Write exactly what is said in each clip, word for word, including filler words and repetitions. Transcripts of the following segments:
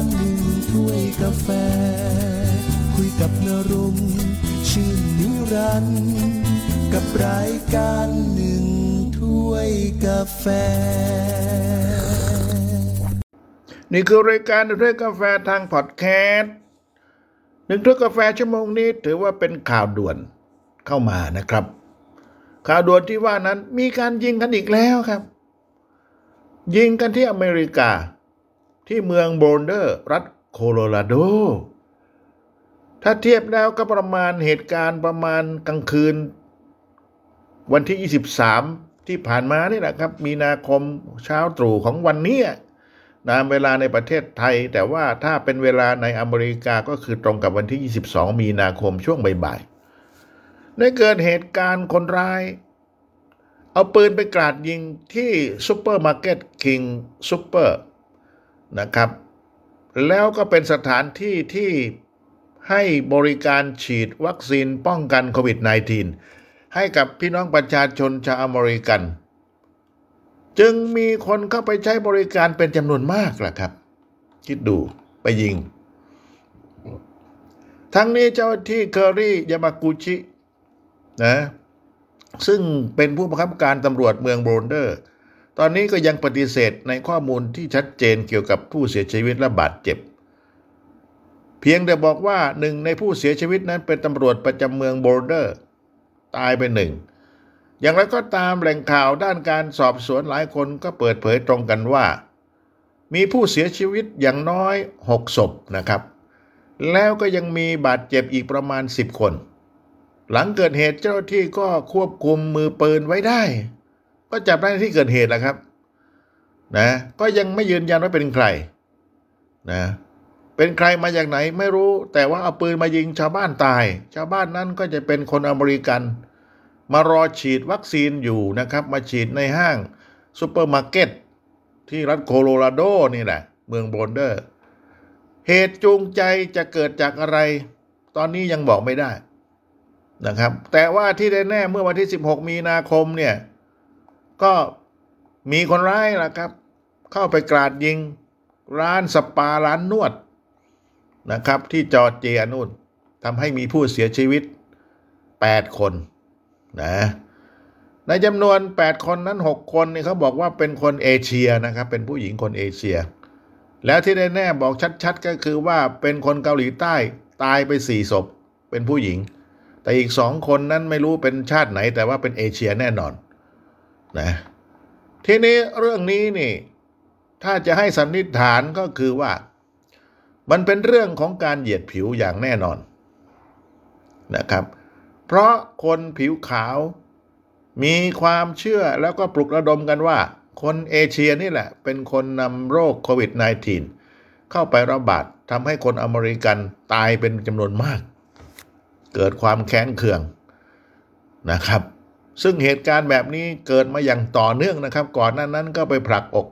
างหนึ่งถ้วยกาแฟคุยกับนรงค์ชื่นนิรันดร์กับรายการหนึ่งถ้วยกาแฟนี่คือรายการหนึ่งถ้วยกาแฟทางพอดแคสต์หนึ่งถ้วยกาแฟชั่วโมงนี้ถือว่าเป็นข่าวด่วนเข้ามานะครับข่าวด่วนที่ว่านั้นมีการยิงกันอีกแล้วครับยิงกันที่อเมริกาที่เมืองโบลเดอร์รัฐโคโลราโดถ้าเทียบแล้วก็ประมาณเหตุการณ์ประมาณกลางคืนวันที่ยี่สิบสามที่ผ่านมานี่แหละครับมีนาคมเช้าตรู่ของวันนี้ตามเวลาในประเทศไทยแต่ว่าถ้าเป็นเวลาในอเมริกาก็คือตรงกับวันที่ยี่สิบสองมีนาคมช่วงบ่ายๆได้เกิดเหตุการณ์คนร้ายเอาปืนไปกราดยิงที่ซุปเปอร์มาร์เก็ต King Soopers นะครับแล้วก็เป็นสถานที่ที่ให้บริการฉีดวัคซีนป้องกันโควิด สิบเก้า ให้กับพี่น้องประชาชนชาวอเมริกันจึงมีคนเข้าไปใช้บริการเป็นจำนวนมากล่ะครับคิดดูไปยิงทั้งนี้เจ้าที่เคอรี่ยามากุชินะซึ่งเป็นผู้บังคับการตำรวจเมืองโบลเดอร์ตอนนี้ก็ยังปฏิเสธในข้อมูลที่ชัดเจนเกี่ยวกับผู้เสียชีวิตและบาดเจ็บเพียงแต่บอกว่าหนึ่งในผู้เสียชีวิตนั้นเป็นตำรวจประจำเมืองโบลเดอร์ตายไปหนึ่งอย่างไรก็ตามแหล่งข่าวด้านการสอบสวนหลายคนก็เปิดเผยตรงกันว่ามีผู้เสียชีวิตอย่างน้อยหกศพนะครับแล้วก็ยังมีบาดเจ็บอีกประมาณสิบคนหลังเกิดเหตุเจ้าหน้าที่ก็ควบคุมมือปืนไว้ได้ก็จับได้ที่เกิดเหตุแล้วครับนะก็ยังไม่ยืนยันว่าเป็นใครนะเป็นใครมาจากไหนไม่รู้แต่ว่าเอาปืนมายิงชาวบ้านตายชาวบ้านนั้นก็จะเป็นคนอเมริกันมารอฉีดวัคซีนอยู่นะครับมาฉีดในห้างซูเปอร์มาร์เก็ตที่รัฐโคโลราโดนี่แหละเมืองโบลเดอร์เหตุจูงใจจะเกิดจากอะไรตอนนี้ยังบอกไม่ได้นะครับแต่ว่าที่แน่ๆเมื่อวันที่สิบหกมีนาคมเนี่ยก็มีคนร้ายนะครับเข้าไปกราดยิงร้านสปาร้านนวดนะครับที่จอร์เจียนู่นทำให้มีผู้เสียชีวิตแปดคนนะในจำนวนแปดคนนั้นหกคนนี่เขาบอกว่าเป็นคนเอเชียนะครับเป็นผู้หญิงคนเอเชียแล้วที่แน่ๆบอกชัดๆก็คือว่าเป็นคนเกาหลีใต้ตายไปสี่ศพเป็นผู้หญิงแต่อีกสองคนนั้นไม่รู้เป็นชาติไหนแต่ว่าเป็นเอเชียแน่นอนนะทีนี้เรื่องนี้นี่ถ้าจะให้สันนิษฐานก็คือว่ามันเป็นเรื่องของการเหยียดผิวอย่างแน่นอนนะครับเพราะคนผิวขาวมีความเชื่อแล้วก็ปลุกระดมกันว่าคนเอเชียนี่แหละเป็นคนนำโรคโควิด สิบเก้า เข้าไประบาดทำให้คนอเมริกันตายเป็นจำนวนมากเกิดความแค้นเคืองนะครับซึ่งเหตุการณ์แบบนี้เกิดมาอย่างต่อเนื่องนะครับก่อนหน้านั้นก็ไปผลักอก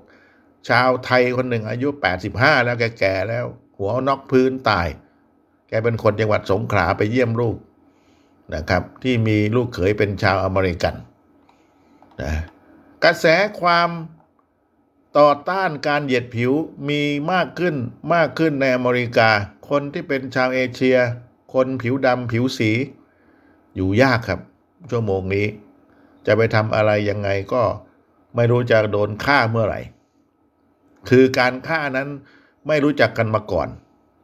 ชาวไทยคนหนึ่งอายุแปดสิบห้าแล้วแก่ๆแล้วหัวน็อกพื้นตายแกเป็นคนจังหวัดสงขลาไปเยี่ยมลูกนะครับที่มีลูกเขยเป็นชาวอเมริกันนะกระแสความต่อต้านการเหยียดผิวมีมากขึ้นมากขึ้นในอเมริกาคนที่เป็นชาวเอเชียคนผิวดำผิวสีอยู่ยากครับชั่วโมงนี้จะไปทำอะไรยังไงก็ไม่รู้จะโดนฆ่าเมื่อไหร่คือการฆ่านั้นไม่รู้จักกันมาก่อน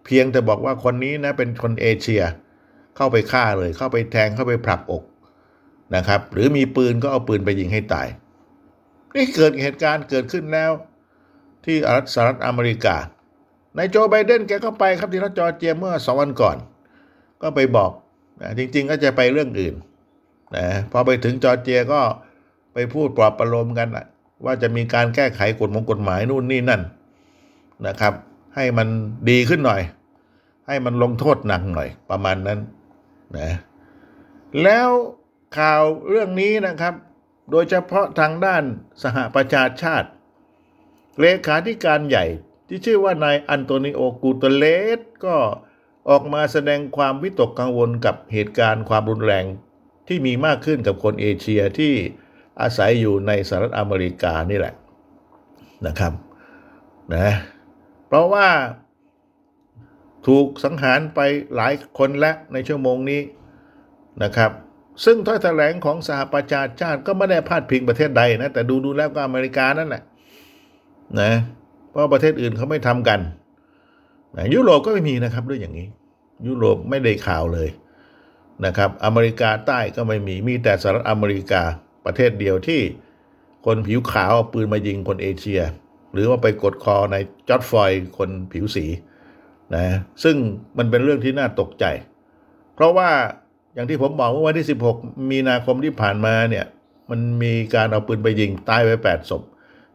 เพียงแต่บอกว่าคนนี้นะเป็นคนเอเชียเข้าไปฆ่าเลยเข้าไปแทงเข้าไปผลักอกนะครับหรือมีปืนก็เอาปืนไปยิงให้ตายนี่เกิดเหตุการณ์เกิดขึ้นแล้วที่สหรัฐอเมริกานายโจไบเดนแกก็ไปครับที่รัฐจอร์เจียเมื่อสองวันก่อนก็ไปบอกนะจริงๆก็จะไปเรื่องอื่นนะพอไปถึงจอร์เจียก็ไปพูดปลอบประโลมกันว่าจะมีการแก้ไขกฎมงกฎหมายนู่นนี่นั่นนะครับให้มันดีขึ้นหน่อยให้มันลงโทษหนักหน่อยประมาณนั้นนะแล้วข่าวเรื่องนี้นะครับโดยเฉพาะทางด้านสหประชาชาติเลขาธิการใหญ่ที่ชื่อว่านายอันโตนิโอกูเตเลสก็ออกมาแสดงความวิตกกังวลกับเหตุการณ์ความรุนแรงที่มีมากขึ้นกับคนเอเชียที่อาศัยอยู่ในสหรัฐอเมริกานี่แหละนะครับนะเพราะว่า ถูกสังหารไปหลายคนและในชั่วโมงนี้นะครับซึ่งถ้อยแถลงของสหประชาชาติก็ไม่ได้พาดพิงประเทศใดนะแต่ดูดูแล้วก็อเมริกานั่นแหละนะเพราะประเทศอื่นเขาไม่ทำกันนะยุโรปก็ไม่มีนะครับเรื่องอย่างนี้ยุโรปไม่ได้ข่าวเลยนะครับอเมริกาใต้ก็ไม่มีมีแต่สหรัฐอเมริกาประเทศเดียวที่คนผิวขาวเอาปืนมายิงคนเอเชียหรือว่าไปกดคอในจอร์จฟลอยด์คนผิวสีนะซึ่งมันเป็นเรื่องที่น่าตกใจเพราะว่าอย่างที่ผมบอกเมื่อวันที่สิบหกมีนาคมที่ผ่านมาเนี่ยมันมีการเอาปืนไปยิงตายไปแปดศพ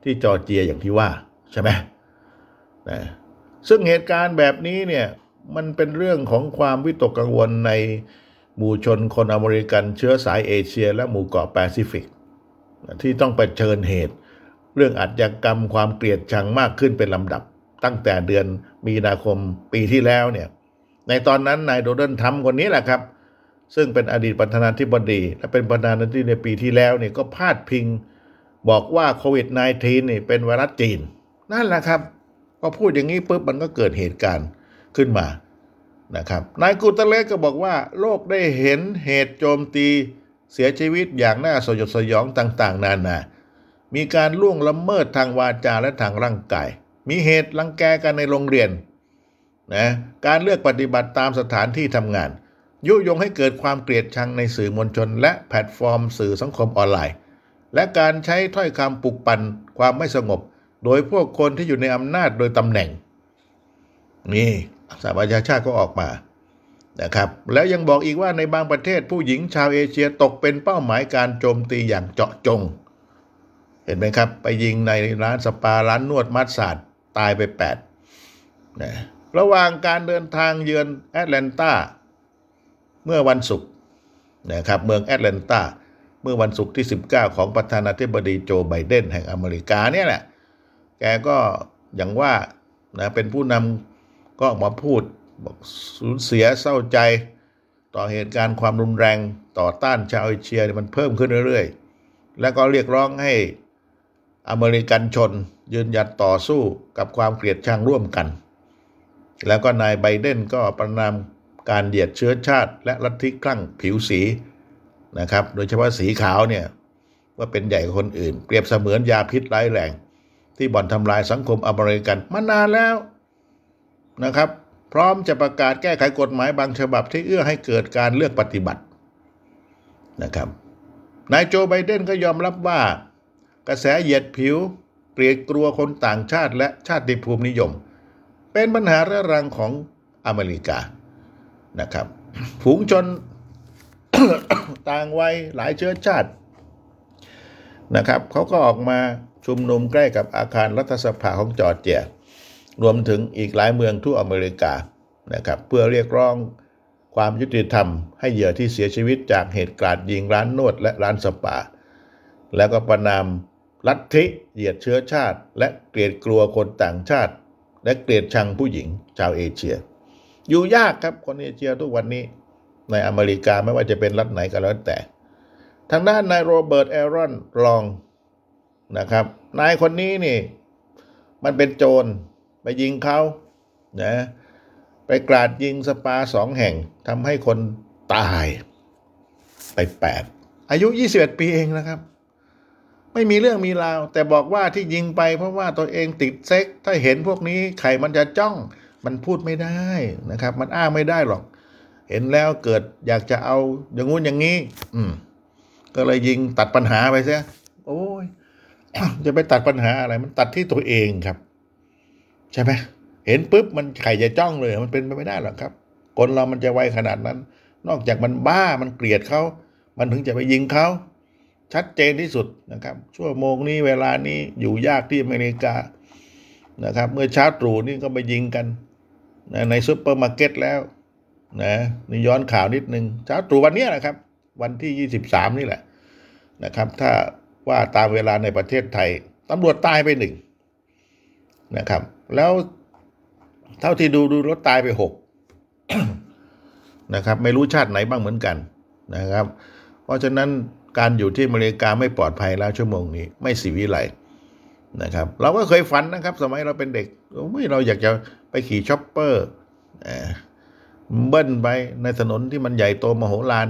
ที่จอร์เจียอย่างที่ว่าใช่ไหมนะซึ่งเหตุการณ์แบบนี้เนี่ยมันเป็นเรื่องของความวิตกกังวลในหมู่ชนคนอเมริกันเชื้อสายเอเชียและหมู่เกาะแปซิฟิกที่ต้องเผชิญเหตุเรื่องอาชญากรรมความเกลียดชังมากขึ้นเป็นลำดับตั้งแต่เดือนมีนาคมปีที่แล้วเนี่ยในตอนนั้นนายโดนัลด์ทรัมป์คนนี้แหละครับซึ่งเป็นอดีตประธานาธิบดีและเป็นประธานาธิบดีในปีที่แล้วเนี่ยก็พาดพิงบอกว่าโควิด สิบเก้า นี่เป็นไวรัสจีนนั่นแหละครับพอพูดอย่างนี้ปุ๊บมันก็เกิดเหตุการณ์ขึ้นมานะครับนายกูเตเลสก็บอกว่าโลกได้เห็นเหตุโจมตีเสียชีวิตอย่างน่าสยดสยองต่างๆนานามีการล่วงละเมิดทางวาจาและทางร่างกายมีเหตุรังแกกันในโรงเรียนนะการเลือกปฏิบัติตามสถานที่ทำงานยุยงให้เกิดความเกลียดชังในสื่อมวลชนและแพลตฟอร์มสื่อสังคมออนไลน์และการใช้ถ้อยคำปลุกปั่นความไม่สงบโดยพวกคนที่อยู่ในอำนาจโดยตำแหน่งนี่สหประชาชาติก็ออกมานะครับแล้วยังบอกอีกว่าในบางประเทศผู้หญิงชาวเอเชียตกเป็นเป้าหมายการโจมตีอย่างเจาะจงเห็นไหมครับไปยิงในร้านสปาร้านนวดมัสซาจตายไปแปดนะระหว่างการเดินทางเยือนแอตแลนตาเมื่อวันศุกร์นะครับเมืองแอตแลนตาเมื่อวันศุกร์ที่สิบเก้าของประธานาธิบดีโจไบเดนแห่งอเมริกาเนี่ยแหละแกก็อย่างว่านะเป็นผู้นำก็ออกมาพูดบอกสูญเสียเศร้าใจต่อเหตุการณ์ความรุนแรงต่อต้านชาวเอเชียมันเพิ่มขึ้นเรื่อยๆแล้วก็เรียกร้องให้อเมริกันชนยืนหยัดต่อสู้กับความเกลียดชังร่วมกันแล้วก็นายไบเดนก็ประณามการเหยียดเชื้อชาติและลัทธิคลั่งผิวสีนะครับโดยเฉพาะสีขาวเนี่ยว่าเป็นใหญ่กว่าคนอื่นเปรียบเสมือนยาพิษร้ายแรงที่บ่อนทำลายสังคมอเมริกันมานานแล้วนะครับพร้อมจะประกาศแก้ไขกฎหมายบางฉบับที่เอื้อให้เกิดการเลือกปฏิบัตินะครับนายโจไบเดนก็ยอมรับว่ากระแสเหยียดผิวเกลียดกลัวคนต่างชาติและชาติภูมินิยมเป็นปัญหาเรื้อรังของอเมริกานะครับฝูงชน ต่างวัยหลายเชื้อชาตินะครับเขาก็ออกมาชุมนุมใกล้กับอาคารรัฐสภาของจอร์เจียรวมถึงอีกหลายเมืองทั่วอเมริกานะครับเพื่อเรียกร้องความยุติธรรมให้เหยื่อที่เสียชีวิตจากเหตุการณ์ยิงร้านนวดและร้านสปาแล้วก็ประณามลัทธิเหยียดเชื้อชาติและเกลียดกลัวคนต่างชาติและเกลียดชังผู้หญิงชาวเอเชียอยู่ยากครับคนเอเชียทุกวันนี้ในอเมริกาไม่ว่าจะเป็นรัฐไหนก็แล้วแต่ทางด้านนายโรเบิร์ตแอรอนลองนะครับนายคนนี้นี่มันเป็นโจรไปยิงเขานะไปกราดยิงสปาสองแห่งทำให้คนตายไปแปดอายุยี่สิบเอ็ดปีเองนะครับไม่มีเรื่องมีราวแต่บอกว่าที่ยิงไปเพราะว่าตัวเองติดเซ็กถ้าเห็นพวกนี้ใครมันจะจ้องมันพูดไม่ได้นะครับมันอ้างไม่ได้หรอกเห็นแล้วเกิดอยากจะเอาอย่างงู้นอย่างนี้อืมก็เลยยิงตัดปัญหาไปซะโอ้ย จะไปตัดปัญหาอะไรมันตัดที่ตัวเองครับใช่ไหมเห็นปุ๊บมันใครจะจ้องเลยมันเป็นไปไม่ได้หรอกครับคนเรามันจะไวขนาดนั้นนอกจากมันบ้ามันเกลียดเขามันถึงจะไปยิงเขาชัดเจนที่สุดนะครับชั่วโมงนี้เวลานี้อยู่ยากที่อเมริกานะครับเมื่อเช้าตรู่นี่ก็ไปยิงกันนะในซุปเปอร์มาร์เก็ตแล้วนะนี่ย้อนข่าวนิดนึงเช้าตรู่วันนี้แหละครับวันที่ยี่สิบสามนี่แหละนะครับถ้าว่าตามเวลาในประเทศไทยตำรวจตายไปหนึ่งนะครับแล้วเท่าที่ดูดูรถตายไปหก นะครับไม่รู้ชาติไหนบ้างเหมือนกันนะครับเพราะฉะนั้นการอยู่ที่อเมริกาไม่ปลอดภัยแล้วชั่วโมงนี้ไม่ศรีวิไลนะครับเราก็เคยฝันนะครับสมัยเราเป็นเด็กเราอยากจะไปขี่ช็อปเปอร์ เบิ้ลไปในถนนที่มันใหญ่โตมโหฬาร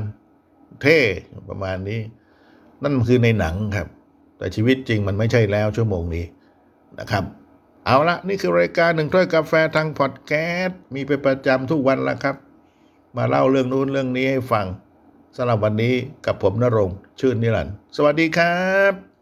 เท่ประมาณนี้นั่นคือในหนังครับแต่ชีวิตจริงมันไม่ใช่แล้วชั่วโมงนี้นะครับเอาละนี่คือรายการหนึ่งถ้วยกาแฟทางพอดแคสต์มีเป็นประจำทุกวันแล้วครับมาเล่าเรื่องนู้นเรื่องนี้ให้ฟังสำหรับวันนี้กับผมณรงค์ชื่นนิรันดร์สวัสดีครับ